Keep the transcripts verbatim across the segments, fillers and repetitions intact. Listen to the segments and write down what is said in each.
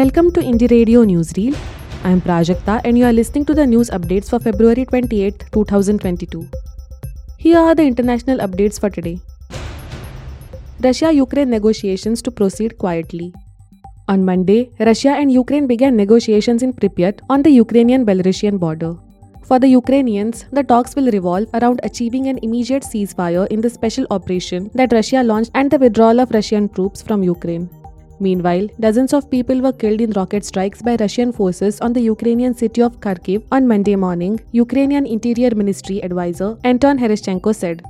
Welcome to Indie Radio Newsreel. I am Prajakta and you are listening to the news updates for February twenty-eighth, twenty twenty-two. Here are the international updates for today. Russia-Ukraine negotiations to proceed quietly. On Monday, Russia and Ukraine began negotiations in Pripyat on the Ukrainian-Belarusian border. For the Ukrainians, the talks will revolve around achieving an immediate ceasefire in the special operation that Russia launched and the withdrawal of Russian troops from Ukraine. Meanwhile, dozens of people were killed in rocket strikes by Russian forces on the Ukrainian city of Kharkiv on Monday morning, Ukrainian Interior Ministry advisor Anton Hereschenko said.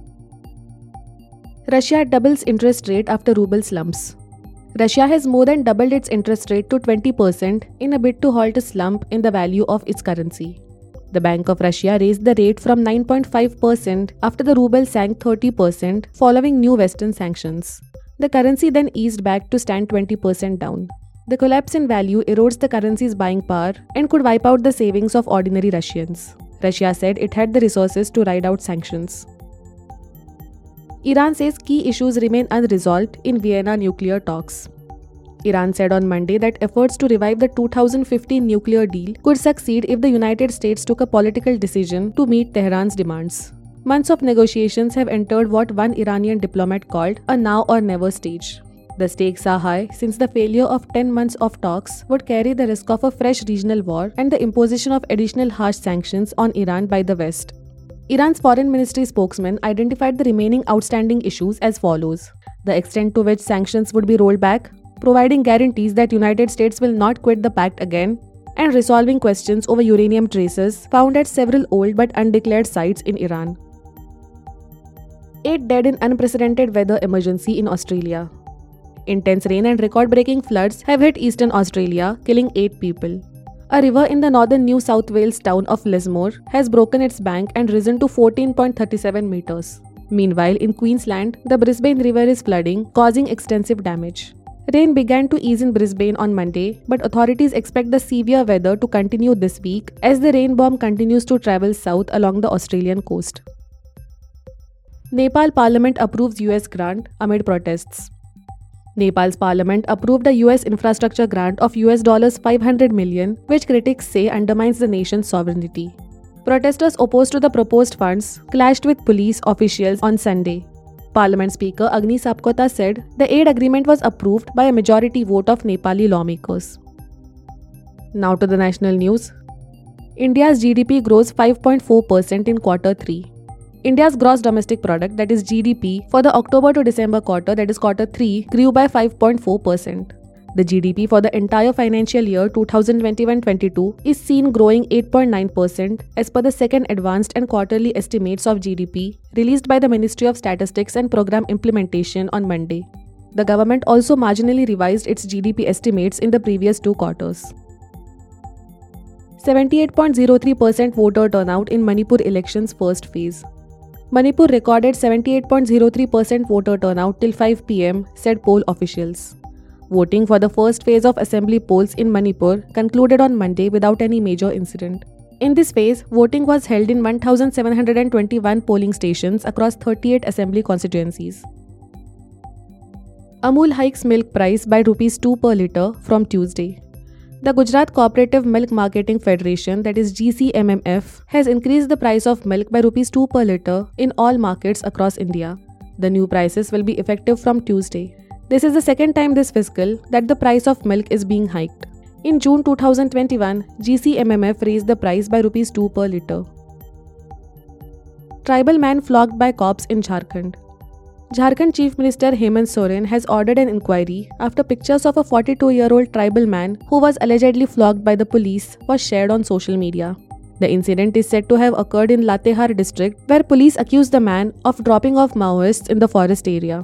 Russia doubles interest rate after ruble slumps. Russia has more than doubled its interest rate to twenty percent in a bid to halt a slump in the value of its currency. The Bank of Russia raised the rate from nine point five percent after the ruble sank thirty percent following new Western sanctions. The currency then eased back to stand twenty percent down. The collapse in value erodes the currency's buying power and could wipe out the savings of ordinary Russians. Russia said it had the resources to ride out sanctions. Iran says key issues remain unresolved in Vienna nuclear talks. Iran said on Monday that efforts to revive the two thousand fifteen nuclear deal could succeed if the United States took a political decision to meet Tehran's demands. Months of negotiations have entered what one Iranian diplomat called a now-or-never stage. The stakes are high since the failure of ten months of talks would carry the risk of a fresh regional war and the imposition of additional harsh sanctions on Iran by the West. Iran's foreign ministry spokesman identified the remaining outstanding issues as follows: the extent to which sanctions would be rolled back, providing guarantees that United States will not quit the pact again, and resolving questions over uranium traces found at several old but undeclared sites in Iran. Eight dead in unprecedented weather emergency in Australia. Intense rain and record-breaking floods have hit eastern Australia, killing eight people. A river in the northern New South Wales town of Lismore has broken its bank and risen to fourteen point three seven meters. Meanwhile, in Queensland, the Brisbane River is flooding, causing extensive damage. Rain began to ease in Brisbane on Monday, but authorities expect the severe weather to continue this week as the rain bomb continues to travel south along the Australian coast. Nepal Parliament approves U S grant amid protests. Nepal's parliament approved a U S infrastructure grant of U S dollars five hundred million, which critics say undermines the nation's sovereignty. Protesters opposed to the proposed funds clashed with police officials on Sunday. Parliament Speaker Agni Sapkota said the aid agreement was approved by a majority vote of Nepali lawmakers. Now to the national news. India's G D P grows five point four percent in quarter three. India's gross domestic product, that is G D P, for the October to December quarter, that is quarter three, grew by five point four percent. The G D P for the entire financial year twenty twenty-one twenty-two is seen growing eight point nine percent as per the second advanced and quarterly estimates of G D P released by the Ministry of Statistics and Program Implementation on Monday. The government also marginally revised its G D P estimates in the previous two quarters. seventy-eight point zero three percent voter turnout in Manipur elections' first phase. Manipur recorded seventy-eight point zero three percent voter turnout till five p.m., said poll officials. Voting for the first phase of assembly polls in Manipur concluded on Monday without any major incident. In this phase, voting was held in one thousand seven hundred twenty-one polling stations across thirty-eight assembly constituencies. Amul hikes milk price by rupees two per litre from Tuesday. The Gujarat Cooperative Milk Marketing Federation, that is G C M M F, has increased the price of milk by rupees two per litre in all markets across India. The new prices will be effective from Tuesday. This is the second time this fiscal that the price of milk is being hiked. In June twenty twenty-one, G C M M F raised the price by rupees two per litre. Tribal man flogged by cops in Jharkhand. Jharkhand Chief Minister Hemant Soren has ordered an inquiry after pictures of a forty-two-year-old tribal man who was allegedly flogged by the police was shared on social media. The incident is said to have occurred in Latehar district, where police accused the man of dropping off Maoists in the forest area.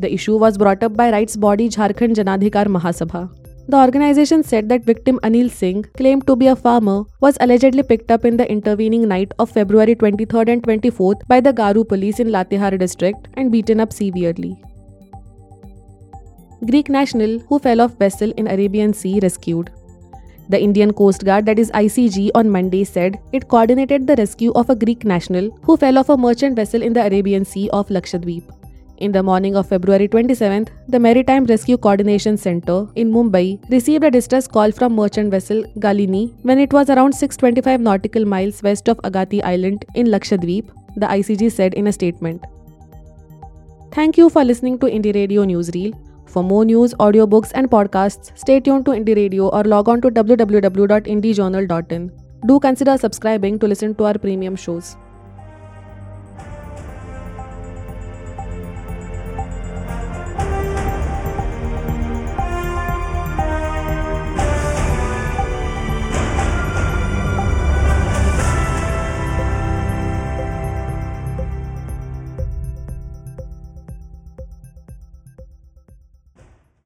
The issue was brought up by rights body Jharkhand Janadhikar Mahasabha. The organization said that victim Anil Singh, claimed to be a farmer, was allegedly picked up in the intervening night of February twenty-third and twenty-fourth by the Garu police in Latihara district and beaten up severely. Greek national who fell off vessel in Arabian Sea rescued. The Indian Coast Guard, that is I C G, on Monday said it coordinated the rescue of a Greek national who fell off a merchant vessel in the Arabian Sea off Lakshadweep. In the morning of February twenty-seventh, the Maritime Rescue Coordination Centre in Mumbai received a distress call from merchant vessel Galini when it was around six hundred twenty-five nautical miles west of Agati Island in Lakshadweep, the I C G said in a statement. Thank you for listening to Indie Radio Newsreel. For more news, audiobooks and podcasts, stay tuned to Indie Radio or log on to w w w dot indie journal dot in. Do consider subscribing to listen to our premium shows.